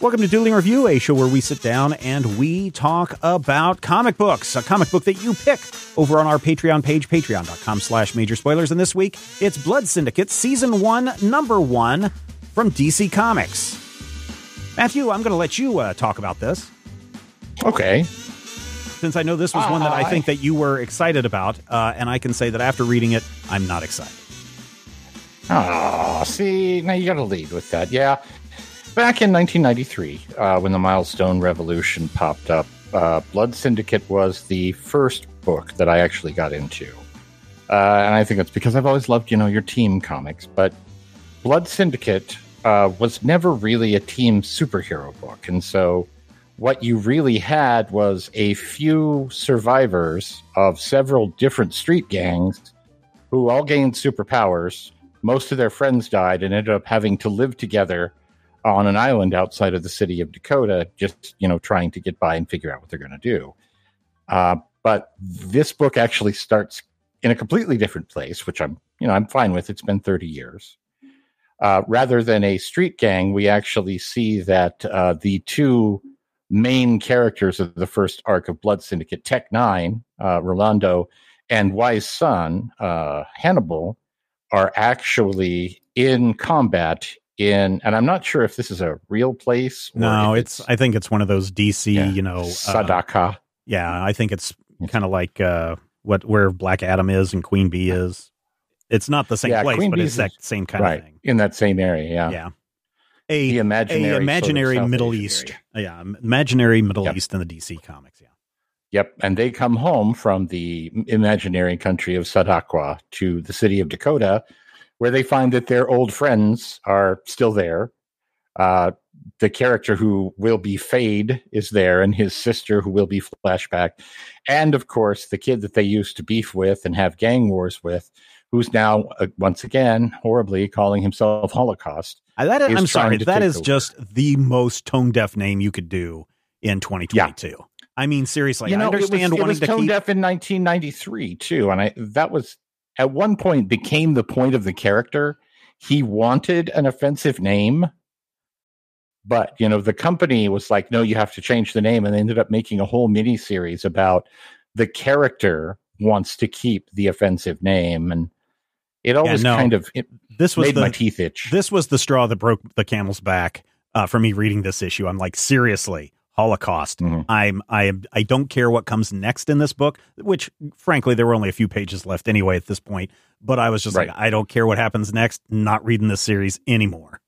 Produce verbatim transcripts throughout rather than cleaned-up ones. Welcome to Dueling Review, a show where we sit down and we talk about comic books, a comic book that you pick over on our Patreon page, patreon.com slash major spoilers. And this week, it's Blood Syndicate, Season one, Number one from D C Comics. Matthew, I'm going to let you uh, talk about this. Okay. Since I know this was uh, one that I think that you were excited about, uh, and I can say that after reading it, I'm not excited. Oh, see, now you got to lead with that. Yeah. Back in nineteen ninety-three, uh, when the Milestone Revolution popped up, uh, Blood Syndicate was the first book that I actually got into. Uh, and I think that's because I've always loved, you know, your team comics. But Blood Syndicate uh, was never really a team superhero book. And so what you really had was a few survivors of several different street gangs who all gained superpowers. Most of their friends died and ended up having to live together on an island outside of the city of Dakota, just, you know, trying to get by and figure out what they're going to do. Uh, but this book actually starts in a completely different place, which I'm, you know, I'm fine with. It's been thirty years. Uh, rather than a street gang, we actually see that uh, the two main characters of the first arc of Blood Syndicate, Tech Nine, uh, Rolando, and Wise Son, uh, Hannibal, are actually in combat in, and I'm not sure if this is a real place. Or no, it's, it's, I think it's one of those D C, yeah, you know, Sadaqua. Uh, yeah. I think it's kind of like, uh, what, where Black Adam is and Queen Bee is. It's not the same yeah, place, Queen but Bee's it's that same kind right, of thing. In that same area. Yeah. Yeah. A, the imaginary, a imaginary sort of Middle Asian East. Area. Yeah. Imaginary Middle yep. East in the D C comics. Yeah. Yep. And they come home from the imaginary country of Sadaqua to the city of Dakota, where they find that their old friends are still there. Uh, the character who will be Fade is there, and his sister who will be Flashback. And, of course, the kid that they used to beef with and have gang wars with, who's now, uh, once again, horribly calling himself Holocaust. I, that, I'm sorry, that is over. Just the most tone-deaf name you could do in twenty twenty-two. Yeah. I mean, seriously, you know, I understand wanting to keep... It was, it was tone keep... deaf in nineteen ninety-three, too, and I that was, at one point, became the point of the character. He wanted an offensive name, but, you know, the company was like, no, you have to change the name, and they ended up making a whole miniseries about the character wants to keep the offensive name, and it always yeah, no, kind of it this was made the, my teeth itch. This was the straw that broke the camel's back uh, for me reading this issue. I'm like, seriously? Holocaust. Mm-hmm. I'm I I don't care what comes next in this book, which frankly there were only a few pages left anyway at this point, but I was just right. like, I don't care what happens next, not reading this series anymore.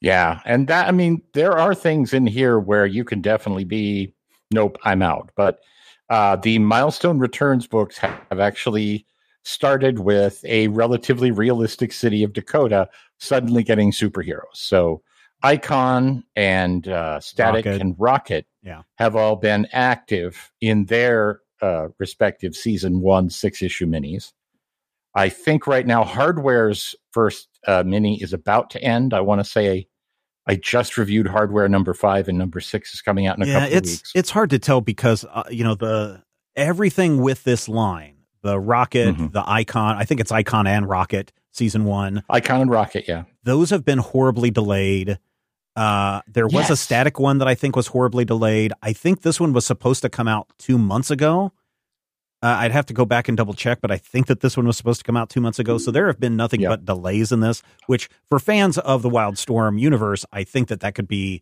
Yeah, and that, I mean, there are things in here where you can definitely be nope, I'm out. But uh the Milestone Returns books have actually started with a relatively realistic city of Dakota suddenly getting superheroes. So Icon and uh, Static Rocket. and Rocket yeah. have all been active in their uh, respective season one, six issue minis. I think right now Hardware's first uh, mini is about to end. I want to say I just reviewed Hardware number five, and number six is coming out in a yeah, couple it's, of weeks. It's hard to tell because, uh, you know, the everything with this line, the Rocket, mm-hmm. the Icon, I think it's Icon and Rocket season one. Icon and Rocket, yeah. Those have been horribly delayed. Uh, there was yes. a Static one that I think was horribly delayed. I think this one was supposed to come out two months ago. Uh, I'd have to go back and double check, but I think that this one was supposed to come out two months ago. So there have been nothing yep. but delays in this, which for fans of the Wild Storm universe, I think that that could be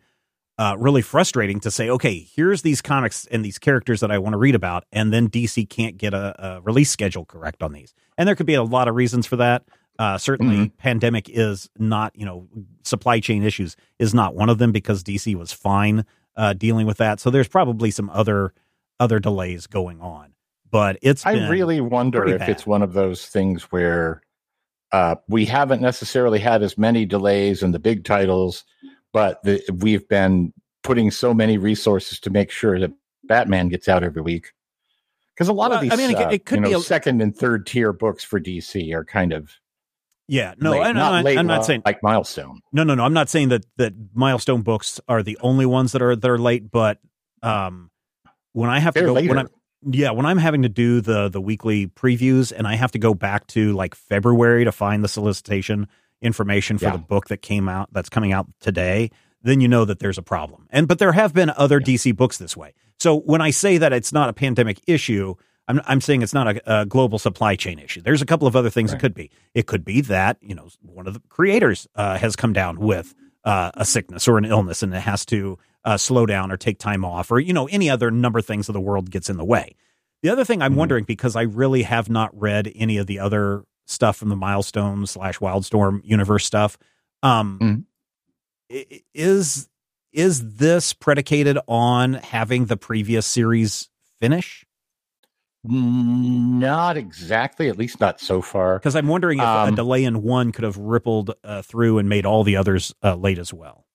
uh, really frustrating to say, okay, here's these comics and these characters that I want to read about. And then D C can't get a, a release schedule correct on these. And there could be a lot of reasons for that. Uh, certainly, mm-hmm. pandemic is not, you know, supply chain issues is not one of them because D C was fine uh, dealing with that. So there's probably some other other delays going on. But it's I really wonder if bad. it's one of those things where uh, we haven't necessarily had as many delays in the big titles, but the, we've been putting so many resources to make sure that Batman gets out every week. Because a lot well, of these I mean, it, it could uh, you know, be a, second and third tier books for D C are kind of. Yeah, no, late, I'm not, late, I'm not uh, saying like Milestone. No, no, no. I'm not saying that that Milestone books are the only ones that are that are late. But um, when I have They're to go, later. when I'm yeah, when I'm having to do the the weekly previews, and I have to go back to like February to find the solicitation information for yeah. the book that came out that's coming out today. then you know that there's a problem. And but there have been other yeah. D C books this way. So when I say that it's not a pandemic issue, I'm, I'm saying it's not a, a global supply chain issue. There's a couple of other things right. it could be. It could be that, you know, one of the creators uh, has come down with uh, a sickness or an illness and it has to uh, slow down or take time off, or, you know, any other number of things that the world gets in the way. The other thing I'm mm-hmm. wondering, because I really have not read any of the other stuff from the Milestone slash Wild Storm universe stuff, um, mm-hmm. Is is this predicated on having the previous series finish? Not exactly, at least not so far. Because I'm wondering if um, a delay in one could have rippled uh, through and made all the others uh, late as well.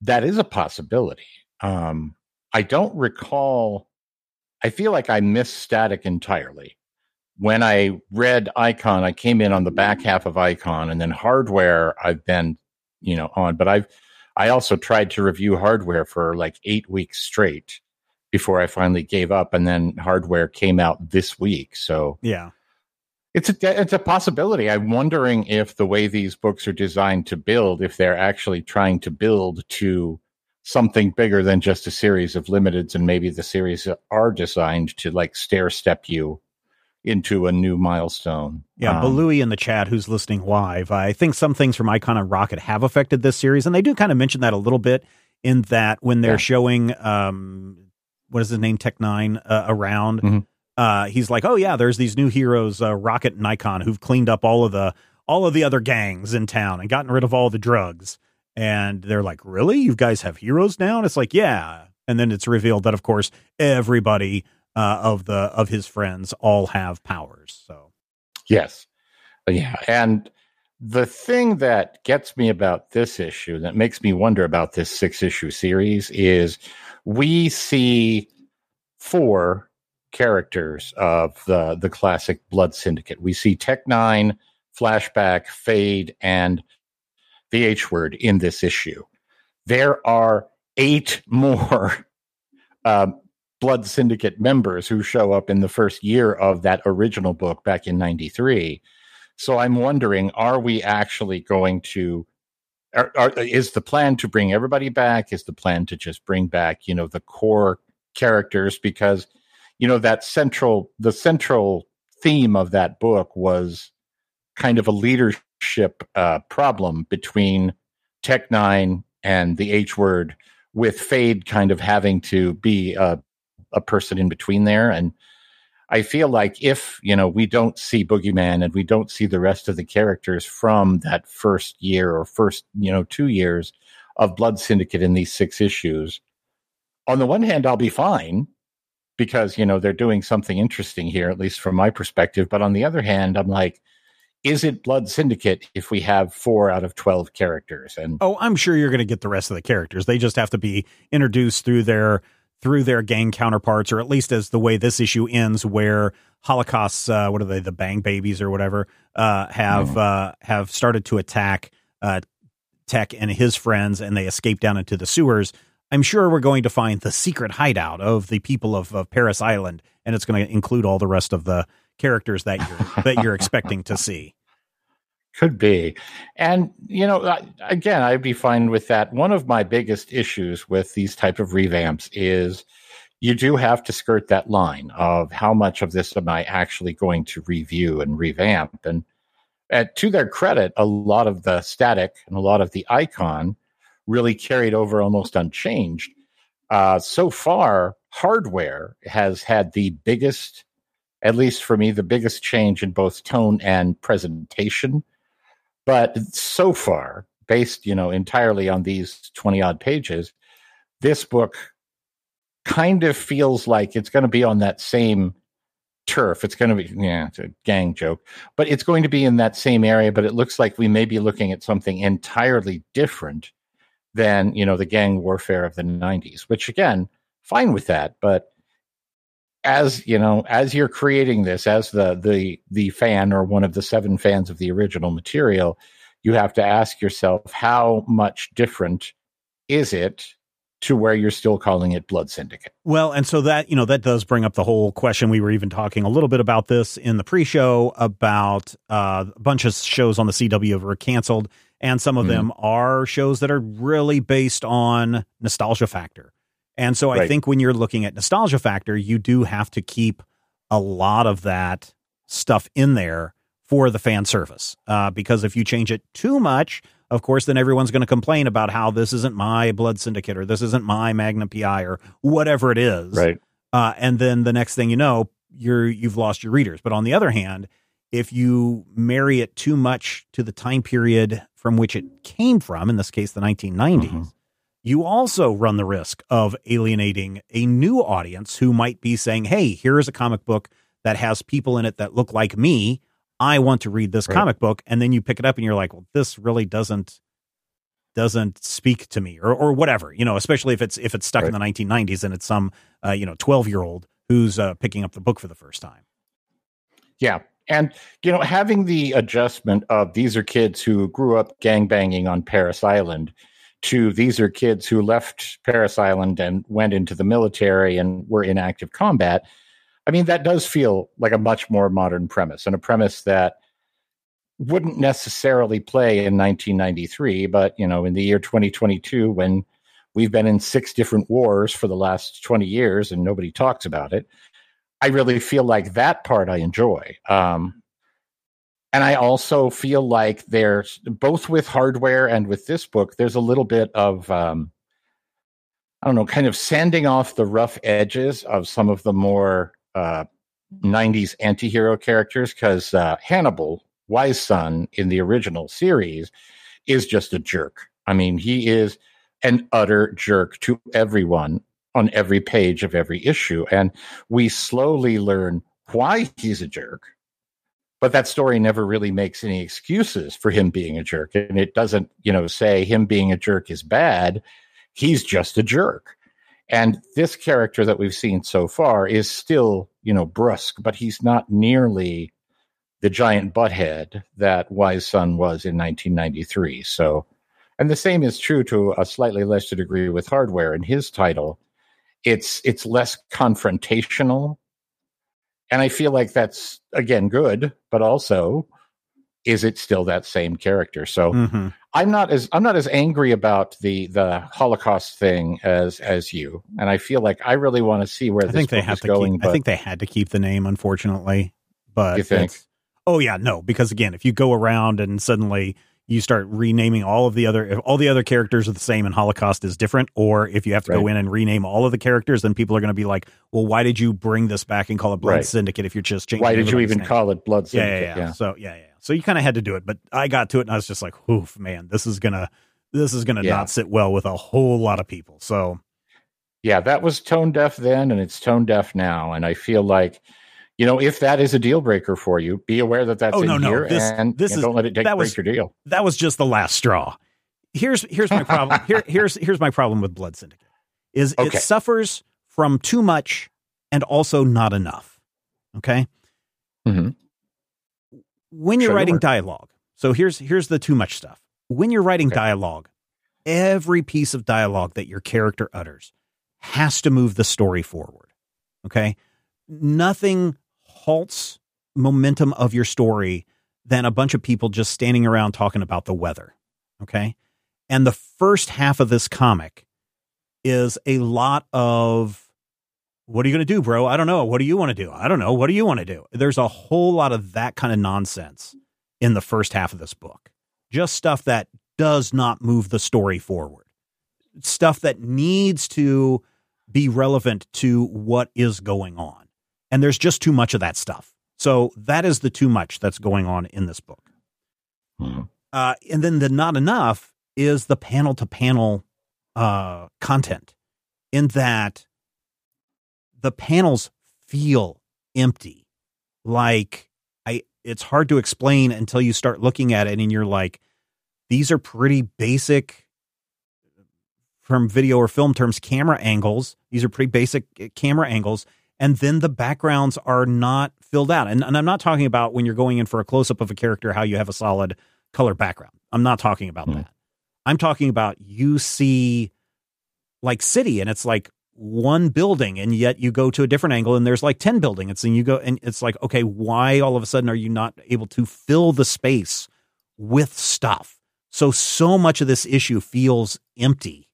That is a possibility. Um, I don't recall. I feel like I missed Static entirely. When I read Icon, I came in on the back half of Icon, and then Hardware I've been... you know, on, but I've, I also tried to review Hardware for like eight weeks straight before I finally gave up. And then Hardware came out this week. So yeah, it's a, it's a possibility. I'm wondering if the way these books are designed to build, if they're actually trying to build to something bigger than just a series of limiteds. And maybe the series are designed to like stair step you into a new milestone. Yeah, um, Balooey in the chat, who's listening live, I think some things from Icon and Rocket have affected this series, and they do kind of mention that a little bit in that when they're yeah. showing, um, what is his name, Tech Nine, uh, around, mm-hmm. uh, he's like, oh yeah, there's these new heroes, uh, Rocket and Icon, who've cleaned up all of the all of the other gangs in town and gotten rid of all the drugs. And they're like, really? You guys have heroes now? And it's like, yeah. And then it's revealed that, of course, everybody... Uh, of the of his friends all have powers. So yes, yeah. And the thing that gets me about this issue, that makes me wonder about this six issue series, is we see four characters of the the classic Blood Syndicate. We see Tech Nine, Flashback, Fade, and the H word in this issue. There are eight more. Um, Blood Syndicate members who show up in the first year of that original book back in ninety-three. So I'm wondering, are we actually going to, are, are, is the plan to bring everybody back? Is the plan to just bring back, you know, the core characters? Because, you know, that central, the central theme of that book was kind of a leadership uh, problem between Tech Nine and the H word, with Fade kind of having to be a, a person in between there. And I feel like if, you know, we don't see Boogeyman and we don't see the rest of the characters from that first year or first, you know, two years of Blood Syndicate in these six issues, on the one hand, I'll be fine because, you know, they're doing something interesting here, at least from my perspective. But on the other hand, I'm like, is it Blood Syndicate if we have four out of twelve characters? And oh, I'm sure you're going to get the rest of the characters. They just have to be introduced through their through their gang counterparts, or at least as the way this issue ends, where Holocaust's, uh, what are they, the Bang Babies or whatever, uh, have mm. uh, have started to attack uh, Tech and his friends, and they escape down into the sewers. I'm sure we're going to find the secret hideout of the people of, of Paris Island, and it's going to include all the rest of the characters that you're that you're expecting to see. Could be. And, you know, again, I'd be fine with that. One of my biggest issues with these type of revamps is you do have to skirt that line of how much of this am I actually going to review and revamp. And uh, to their credit, a lot of the Static and a lot of the Icon really carried over almost unchanged. Uh, so far, Hardware has had the biggest, at least for me, the biggest change in both tone and presentation. But so far, based, you know, entirely on these twenty-odd pages, this book kind of feels like it's going to be on that same turf. It's going to be, yeah, it's a gang joke, but it's going to be in that same area. But it looks like we may be looking at something entirely different than, you know, the gang warfare of the nineties, which, again, fine with that. But as you know, as you're creating this, as the the the fan or one of the seven fans of the original material, you have to ask yourself, how much different is it to where you're still calling it Blood Syndicate? Well, and so that, you know, that does bring up the whole question. We were even talking a little bit about this in the pre-show about uh, a bunch of shows on the C W were canceled. And some of mm-hmm. them are shows that are really based on nostalgia factor. And so I right. think when you're looking at nostalgia factor, you do have to keep a lot of that stuff in there for the fan service. Uh, because if you change it too much, of course, then everyone's going to complain about how this isn't my Blood Syndicate or this isn't my Magnum P I or whatever it is. Right. Uh, and then the next thing you know, you're, you've lost your readers. But on the other hand, if you marry it too much to the time period from which it came from, in this case, the nineteen nineties, mm-hmm. you also run the risk of alienating a new audience who might be saying, hey, here is a comic book that has people in it that look like me. I want to read this right. comic book. And then you pick it up and you're like, well, this really doesn't, doesn't speak to me or, or whatever, you know, especially if it's, if it's stuck right. in the nineteen nineties and it's some, uh, you know, twelve year old who's uh, picking up the book for the first time. Yeah. And, you know, having the adjustment of these are kids who grew up gangbanging on Paris Island to these are kids who left Paris Island and went into the military and were in active combat. I mean, that does feel like a much more modern premise, and a premise that wouldn't necessarily play in nineteen ninety-three, but, you know, in the year twenty twenty-two, when we've been in six different wars for the last twenty years and nobody talks about it. I really feel like that part I enjoy. Um, and I also feel like there's, both with Hardware and with this book, there's a little bit of, um, I don't know, kind of sanding off the rough edges of some of the more uh, nineties anti-hero characters, because uh, Hannibal, Wise Son, in the original series, is just a jerk. I mean, he is an utter jerk to everyone on every page of every issue. And we slowly learn why he's a jerk, but that story never really makes any excuses for him being a jerk. And it doesn't, you know, say him being a jerk is bad. He's just a jerk. And this character that we've seen so far is still, you know, brusque, but he's not nearly the giant butthead that Wise Son was in nineteen ninety-three. So, and the same is true to a slightly lesser degree with Hardware and his title. It's it's less confrontational, and I feel like that's, again, good, but also, is it still that same character? So mm-hmm. I'm not as I'm not as angry about the the Holocaust thing as as you, and I feel like I really want to see where I this think they have is to going. Keep, but I think they had to keep the name, unfortunately. But you think? Oh yeah, no, because again, if you go around and suddenly you start renaming all of the other, if all the other characters are the same and Holocaust is different, or if you have to right. go in and rename all of the characters, then people are going to be like, well, why did you bring this back and call it Blood right. Syndicate if you're just changing? Why did you even name? Call it Blood Syndicate? Yeah, yeah, yeah. yeah. So yeah, yeah. So you kind of had to do it, but I got to it and I was just like, oof, man, this is gonna, this is gonna yeah. not sit well with a whole lot of people. So yeah, that was tone deaf then, and it's tone deaf now, and I feel like, you know, if that is a deal breaker for you, be aware that that's oh, in no, no. here, this, and this you know, is, don't let it take, that was, break your deal. That was just the last straw. Here's here's my problem. Here here's here's my problem with Blood Syndicate is okay. it suffers from too much and also not enough. Okay, mm-hmm. when you're sure writing dialogue, so here's here's the too much stuff. When you're writing okay. dialogue, every piece of dialogue that your character utters has to move the story forward. Okay, nothing halts momentum of your story than a bunch of people just standing around talking about the weather. Okay. And the first half of this comic is a lot of, what are you going to do, bro? I don't know. What do you want to do? I don't know. What do you want to do? There's a whole lot of that kind of nonsense in the first half of this book, just stuff that does not move the story forward, stuff that needs to be relevant to what is going on. And there's just too much of that stuff. So that is the too much that's going on in this book. Mm-hmm. Uh, and then the not enough is the panel to panel uh, content, in that the panels feel empty. Like I, it's hard to explain until you start looking at it and you're like, these are pretty basic, from video or film terms, camera angles. These are pretty basic camera angles. And then the backgrounds are not filled out. And, and I'm not talking about when you're going in for a close-up of a character, how you have a solid color background. I'm not talking about mm. that. I'm talking about you see like city and it's like one building, and yet you go to a different angle and there's like ten buildings, and you go and it's like, okay, why all of a sudden are you not able to fill the space with stuff? So, so much of this issue feels empty.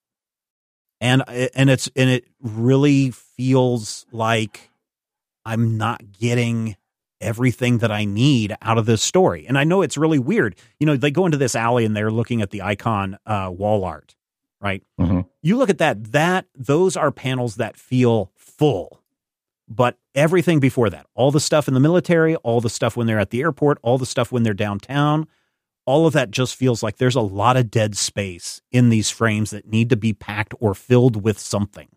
And, and it's, and it really feels like I'm not getting everything that I need out of this story. And I know it's really weird. You know, they go into this alley and they're looking at the Icon uh, wall art, right? Mm-hmm. You look at that, that those are panels that feel full, but everything before that, all the stuff in the military, all the stuff when they're at the airport, all the stuff when they're downtown, all of that just feels like there's a lot of dead space in these frames that need to be packed or filled with something.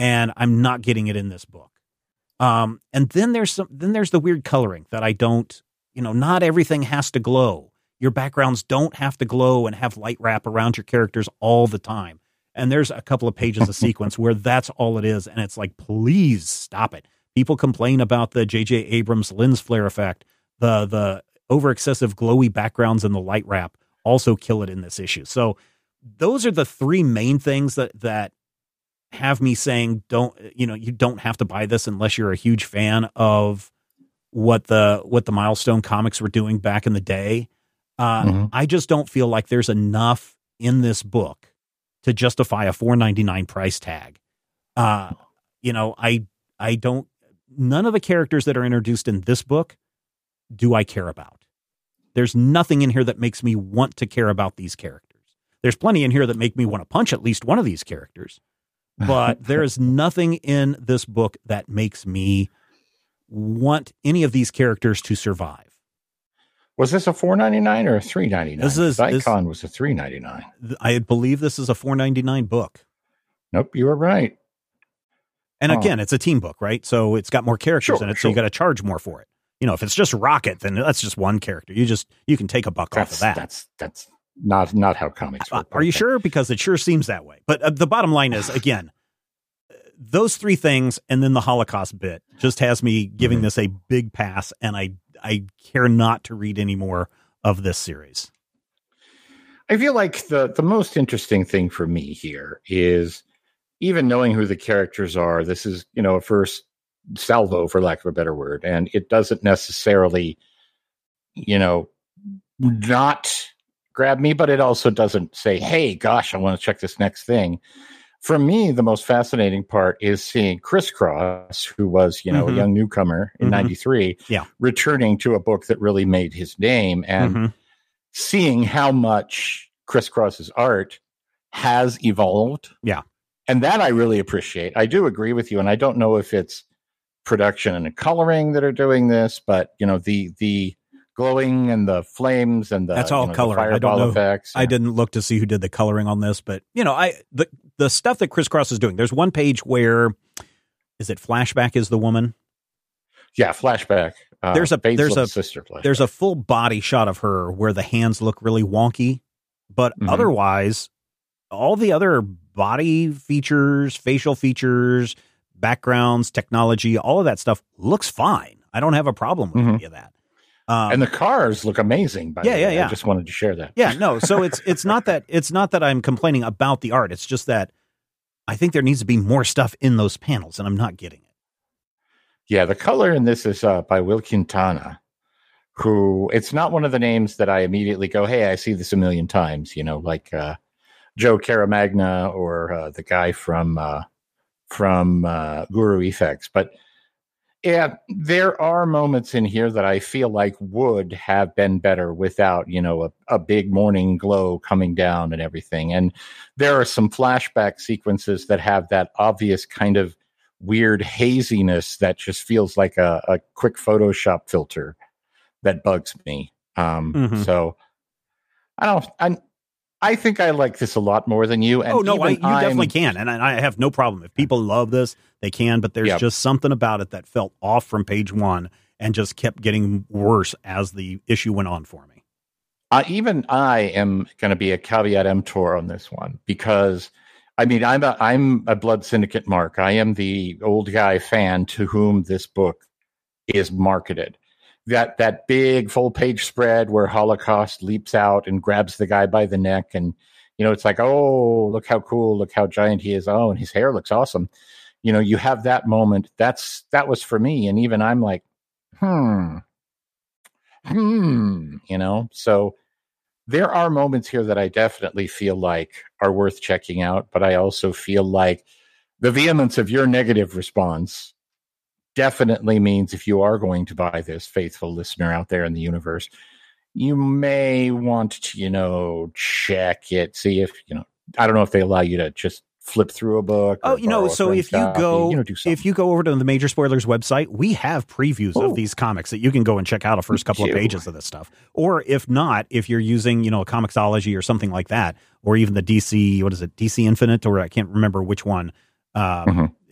And I'm not getting it in this book. Um, and then there's some, then there's the weird coloring that I don't, you know, not everything has to glow. Your backgrounds don't have to glow and have light wrap around your characters all the time. And there's a couple of pages of sequence where that's all it is. And it's like, please stop it. People complain about the J J Abrams lens flare effect, the, the over excessive glowy backgrounds and the light wrap also kill it in this issue. So those are the three main things that, that, have me saying, don't, you know, you don't have to buy this unless you're a huge fan of what the, what the Milestone comics were doing back in the day. Uh, mm-hmm. I just don't feel like there's enough in this book to justify a four ninety-nine price tag. Uh, you know, I, I don't, none of the characters that are introduced in this book do I care about. There's nothing in here that makes me want to care about these characters. There's plenty in here that make me want to punch at least one of these characters. But there is nothing in this book that makes me want any of these characters to survive. Was this a four ninety-nine or a three ninety-nine? This is, Icon this, was a three ninety-nine. I believe this is a four ninety-nine book. Nope, you were right. And oh. Again, it's a team book, right? So it's got more characters sure, in it, sure. So you got to charge more for it. You know, if it's just Rocket, then that's just one character. You just you can take a buck that's, off of that. That's that's. Not not how comics work. Are you sure? Because it sure seems that way. But uh, the bottom line is, again, those three things and then the Holocaust bit just has me giving mm-hmm. this a big pass, and I I care not to read any more of this series. I feel like the, the most interesting thing for me here is, even knowing who the characters are, this is, you know, a first salvo, for lack of a better word, and it doesn't necessarily, you know, not... grab me, but it also doesn't say, hey, gosh, I want to check this next thing. For me, the most fascinating part is seeing ChrissCross, who was, you know, mm-hmm. a young newcomer in ninety-three, mm-hmm. yeah. returning to a book that really made his name, and mm-hmm. seeing how much ChrissCross's art has evolved. Yeah. And that I really appreciate. I do agree with you. And I don't know if it's production and coloring that are doing this, but, you know, the, the, glowing and the flames and the that's all you know, color. I don't know. Effects. I didn't look to see who did the coloring on this, but you know, I the the stuff that ChrissCross is doing. There's one page where is it Flashback is the woman? Yeah, Flashback. Uh, there's a there's a sister Flashback. There's a full body shot of her where the hands look really wonky, but mm-hmm. otherwise, all the other body features, facial features, backgrounds, technology, all of that stuff looks fine. I don't have a problem with mm-hmm. any of that. Um, and the cars look amazing. By yeah, the way. yeah, yeah. I just wanted to share that. Yeah, no. So it's it's not that it's not that I'm complaining about the art. It's just that I think there needs to be more stuff in those panels, and I'm not getting it. Yeah, the color in this is uh, by Wil Quintana, who it's not one of the names that I immediately go, "Hey, I see this a million times." You know, like uh, Joe Caramagna or uh, the guy from uh, from uh, Guru Effects, but. Yeah, there are moments in here that I feel like would have been better without, you know, a, a big morning glow coming down and everything. And there are some flashback sequences that have that obvious kind of weird haziness that just feels like a, a quick Photoshop filter that bugs me. Um, mm-hmm. So I don't I'm, I think I like this a lot more than you. And oh, no, I, you I'm, definitely can. And I, I have no problem. If people love this, they can. But there's yep. just something about it that felt off from page one and just kept getting worse as the issue went on for me. Uh, even I am going to be a caveat emptor on this one because, I mean, I'm a, I'm a Blood Syndicate mark. I am the old guy fan to whom this book is marketed. That that big full page spread where Holocaust leaps out and grabs the guy by the neck. And, you know, it's like, oh, look how cool, look how giant he is. Oh, and his hair looks awesome. You know, you have that moment. That's that was for me. And even I'm like, hmm, hmm, you know, so there are moments here that I definitely feel like are worth checking out, but I also feel like the vehemence of your negative response definitely means if you are going to buy this, faithful listener out there in the universe, you may want to, you know, check it, see if, you know, I don't know if they allow you to just flip through a book. Oh, you know, so if you go, you know, if you go over to the Major Spoilers website, we have previews Ooh. of these comics that you can go and check out a first couple of pages of this stuff. Or if not, if you're using, you know, a comiXology or something like that, or even the D C, what is it, D C Infinite, or I can't remember which one, um,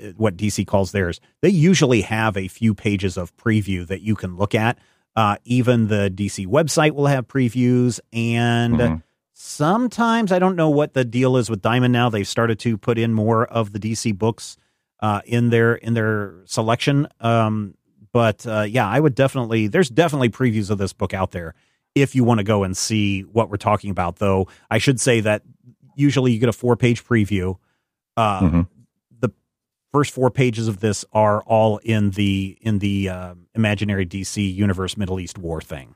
mm-hmm. what D C calls theirs. They usually have a few pages of preview that you can look at. Uh, even the D C website will have previews, and mm-hmm. sometimes, I don't know what the deal is with Diamond now. They've started to put in more of the D C books uh, in their in their selection. Um, but uh, yeah, I would definitely, there's definitely previews of this book out there if you want to go and see what we're talking about. Though I should say that usually you get a four page preview. Uh, mm-hmm. The first four pages of this are all in the in the uh, imaginary D C universe Middle East war thing.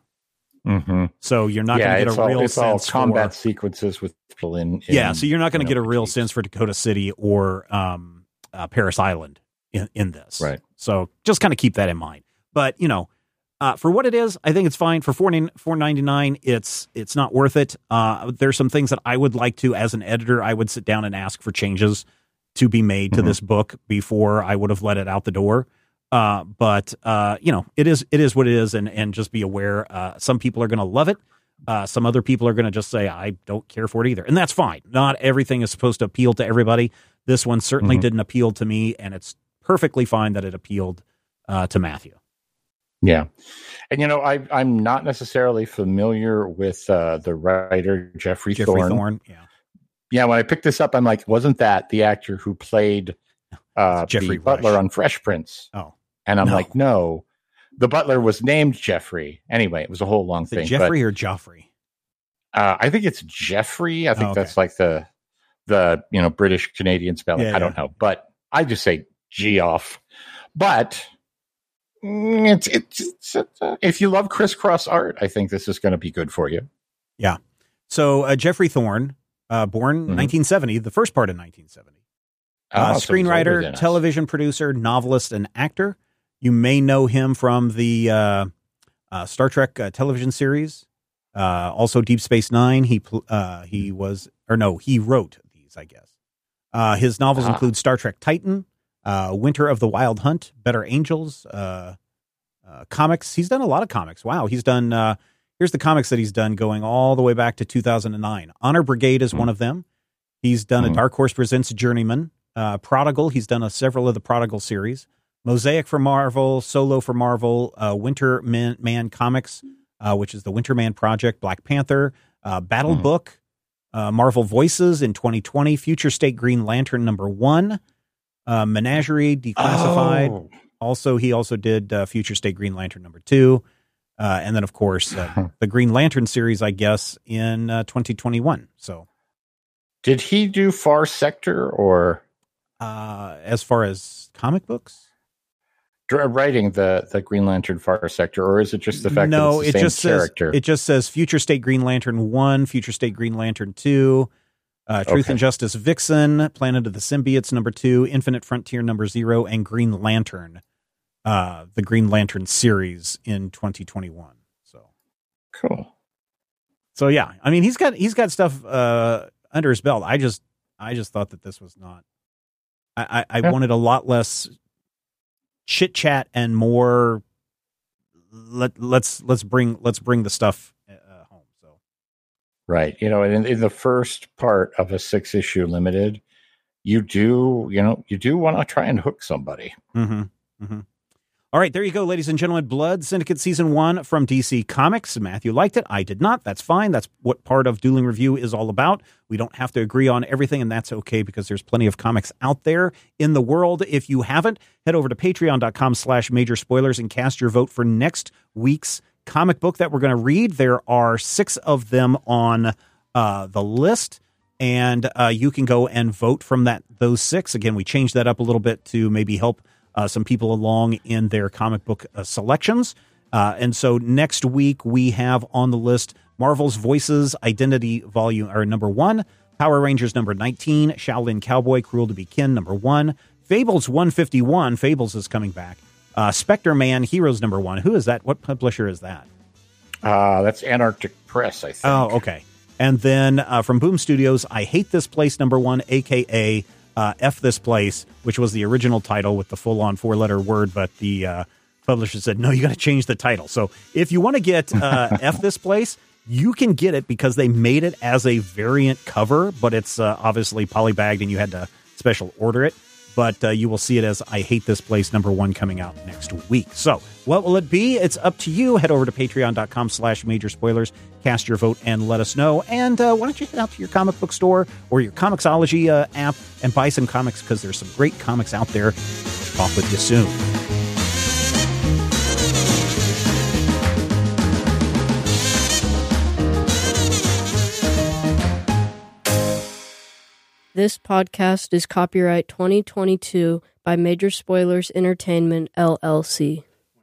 Mm-hmm. So you're not yeah, going to get a all, real it's sense all combat for, sequences with people in, in yeah. So you're not going to you know, get a real sense for Dakota City or um, uh, Paris Island in, in this, right? So just kind of keep that in mind. But you know, uh, for what it is, I think it's fine. For four ninety-nine, it's it's not worth it. Uh, there's some things that I would like to, as an editor, I would sit down and ask for changes to be made to mm-hmm. this book before I would have let it out the door. Uh, but, uh, you know, it is, it is what it is. And, and just be aware, uh, some people are going to love it. Uh, some other people are going to just say, I don't care for it either. And that's fine. Not everything is supposed to appeal to everybody. This one certainly mm-hmm. didn't appeal to me, and it's perfectly fine that it appealed, uh, to Matthew. Yeah. And, you know, I, I'm not necessarily familiar with, uh, the writer, Jeffrey, Jeffrey Thorne. Thorne. Yeah. Yeah. When I picked this up, I'm like, wasn't that the actor who played, uh, Jeffrey Butler on Fresh Prince? Oh. And I'm no. like, no, the butler was named Jeffrey. Anyway, it was a whole long thing. Jeffrey but, or Joffrey? Uh, I think it's Jeffrey. I think oh, okay. that's like the, the, you know, British Canadian spelling. Yeah, I don't yeah. know, but I just say G-off. But it's, it's, it's, it's uh, if you love ChrissCross art, I think this is going to be good for you. Yeah. So uh, Jeffrey Thorne, uh, born mm-hmm. nineteen seventy, the first part of nineteen seventy. Uh, oh, screenwriter, so television producer, novelist, and actor. You may know him from the uh, uh, Star Trek uh, television series, uh, also Deep Space Nine. He uh, he was, or no, he wrote these, I guess. Uh, his novels ah. include Star Trek Titan, uh, Winter of the Wild Hunt, Better Angels, uh, uh, comics. He's done a lot of comics. Wow, he's done. Uh, here's the comics that he's done, going all the way back to two thousand nine. Honor Brigade is mm-hmm. one of them. He's done mm-hmm. a Dark Horse Presents Journeyman, uh, Prodigal. He's done a, several of the Prodigal series. Mosaic for Marvel, Solo for Marvel, uh, Winter Man, Man Comics, uh, which is the Winter Man Project, Black Panther, uh, Battle mm-hmm. Book, uh, Marvel Voices in twenty twenty, Future State Green Lantern number one, uh, Menagerie Declassified. Oh. Also, he also did uh, Future State Green Lantern number two. Uh, and then, of course, uh, the Green Lantern series, I guess, in uh, twenty twenty-one. So, did he do Far Sector or? Uh, as far as comic books? Writing the, the Green Lantern Far Sector, or is it just the fact no, that it's the it same just character? Says, it just says Future State Green Lantern one, Future State Green Lantern two, uh, Truth okay. and Justice Vixen, Planet of the Symbiotes number two, Infinite Frontier number zero, and Green Lantern, uh, the Green Lantern series in twenty twenty-one. So cool. So yeah, I mean he's got he's got stuff uh, under his belt. I just I just thought that this was not. I I, I yeah. wanted a lot less chit chat and more let let's let's bring let's bring the stuff uh, home. So right, you know, in, in the first part of a six issue limited, you do you know you do want to try and hook somebody. Mm-hmm. Mm-hmm. All right, there you go, ladies and gentlemen. Blood Syndicate season one from D C Comics. Matthew liked it. I did not. That's fine. That's what part of Dueling Review is all about. We don't have to agree on everything, and that's okay because there's plenty of comics out there in the world. If you haven't, head over to patreon.com slash major spoilers and cast your vote for next week's comic book that we're going to read. There are six of them on uh, the list, and uh, you can go and vote from that those six. Again, we changed that up a little bit to maybe help uh, some people along in their comic book uh, selections. Uh, and so next week we have on the list Marvel's Voices Identity Volume or number one, Power Rangers number nineteen, Shaolin Cowboy Cruel to Be Kin number one, Fables one fifty-one, Fables is coming back, uh, Spectre Man Heroes number one. Who is that? What publisher is that? Uh, that's Antarctic Press, I think. Oh, okay. And then uh, from Boom Studios, I Hate This Place number one, a k a. Uh, F This Place, which was the original title with the full-on four-letter word, but the uh, publisher said, no, you got to change the title. So if you want to get uh, F This Place, you can get it because they made it as a variant cover, but it's uh, obviously polybagged and you had to special order it. But uh, you will see it as I Hate This Place number one coming out next week. So what will it be? It's up to you. Head over to patreon.com slash major spoilers. Cast your vote and let us know. And uh, why don't you head out to your comic book store or your comiXology uh, app and buy some comics, because there's some great comics out there. Talk with you soon. This podcast is copyright twenty twenty-two by Major Spoilers Entertainment, L L C.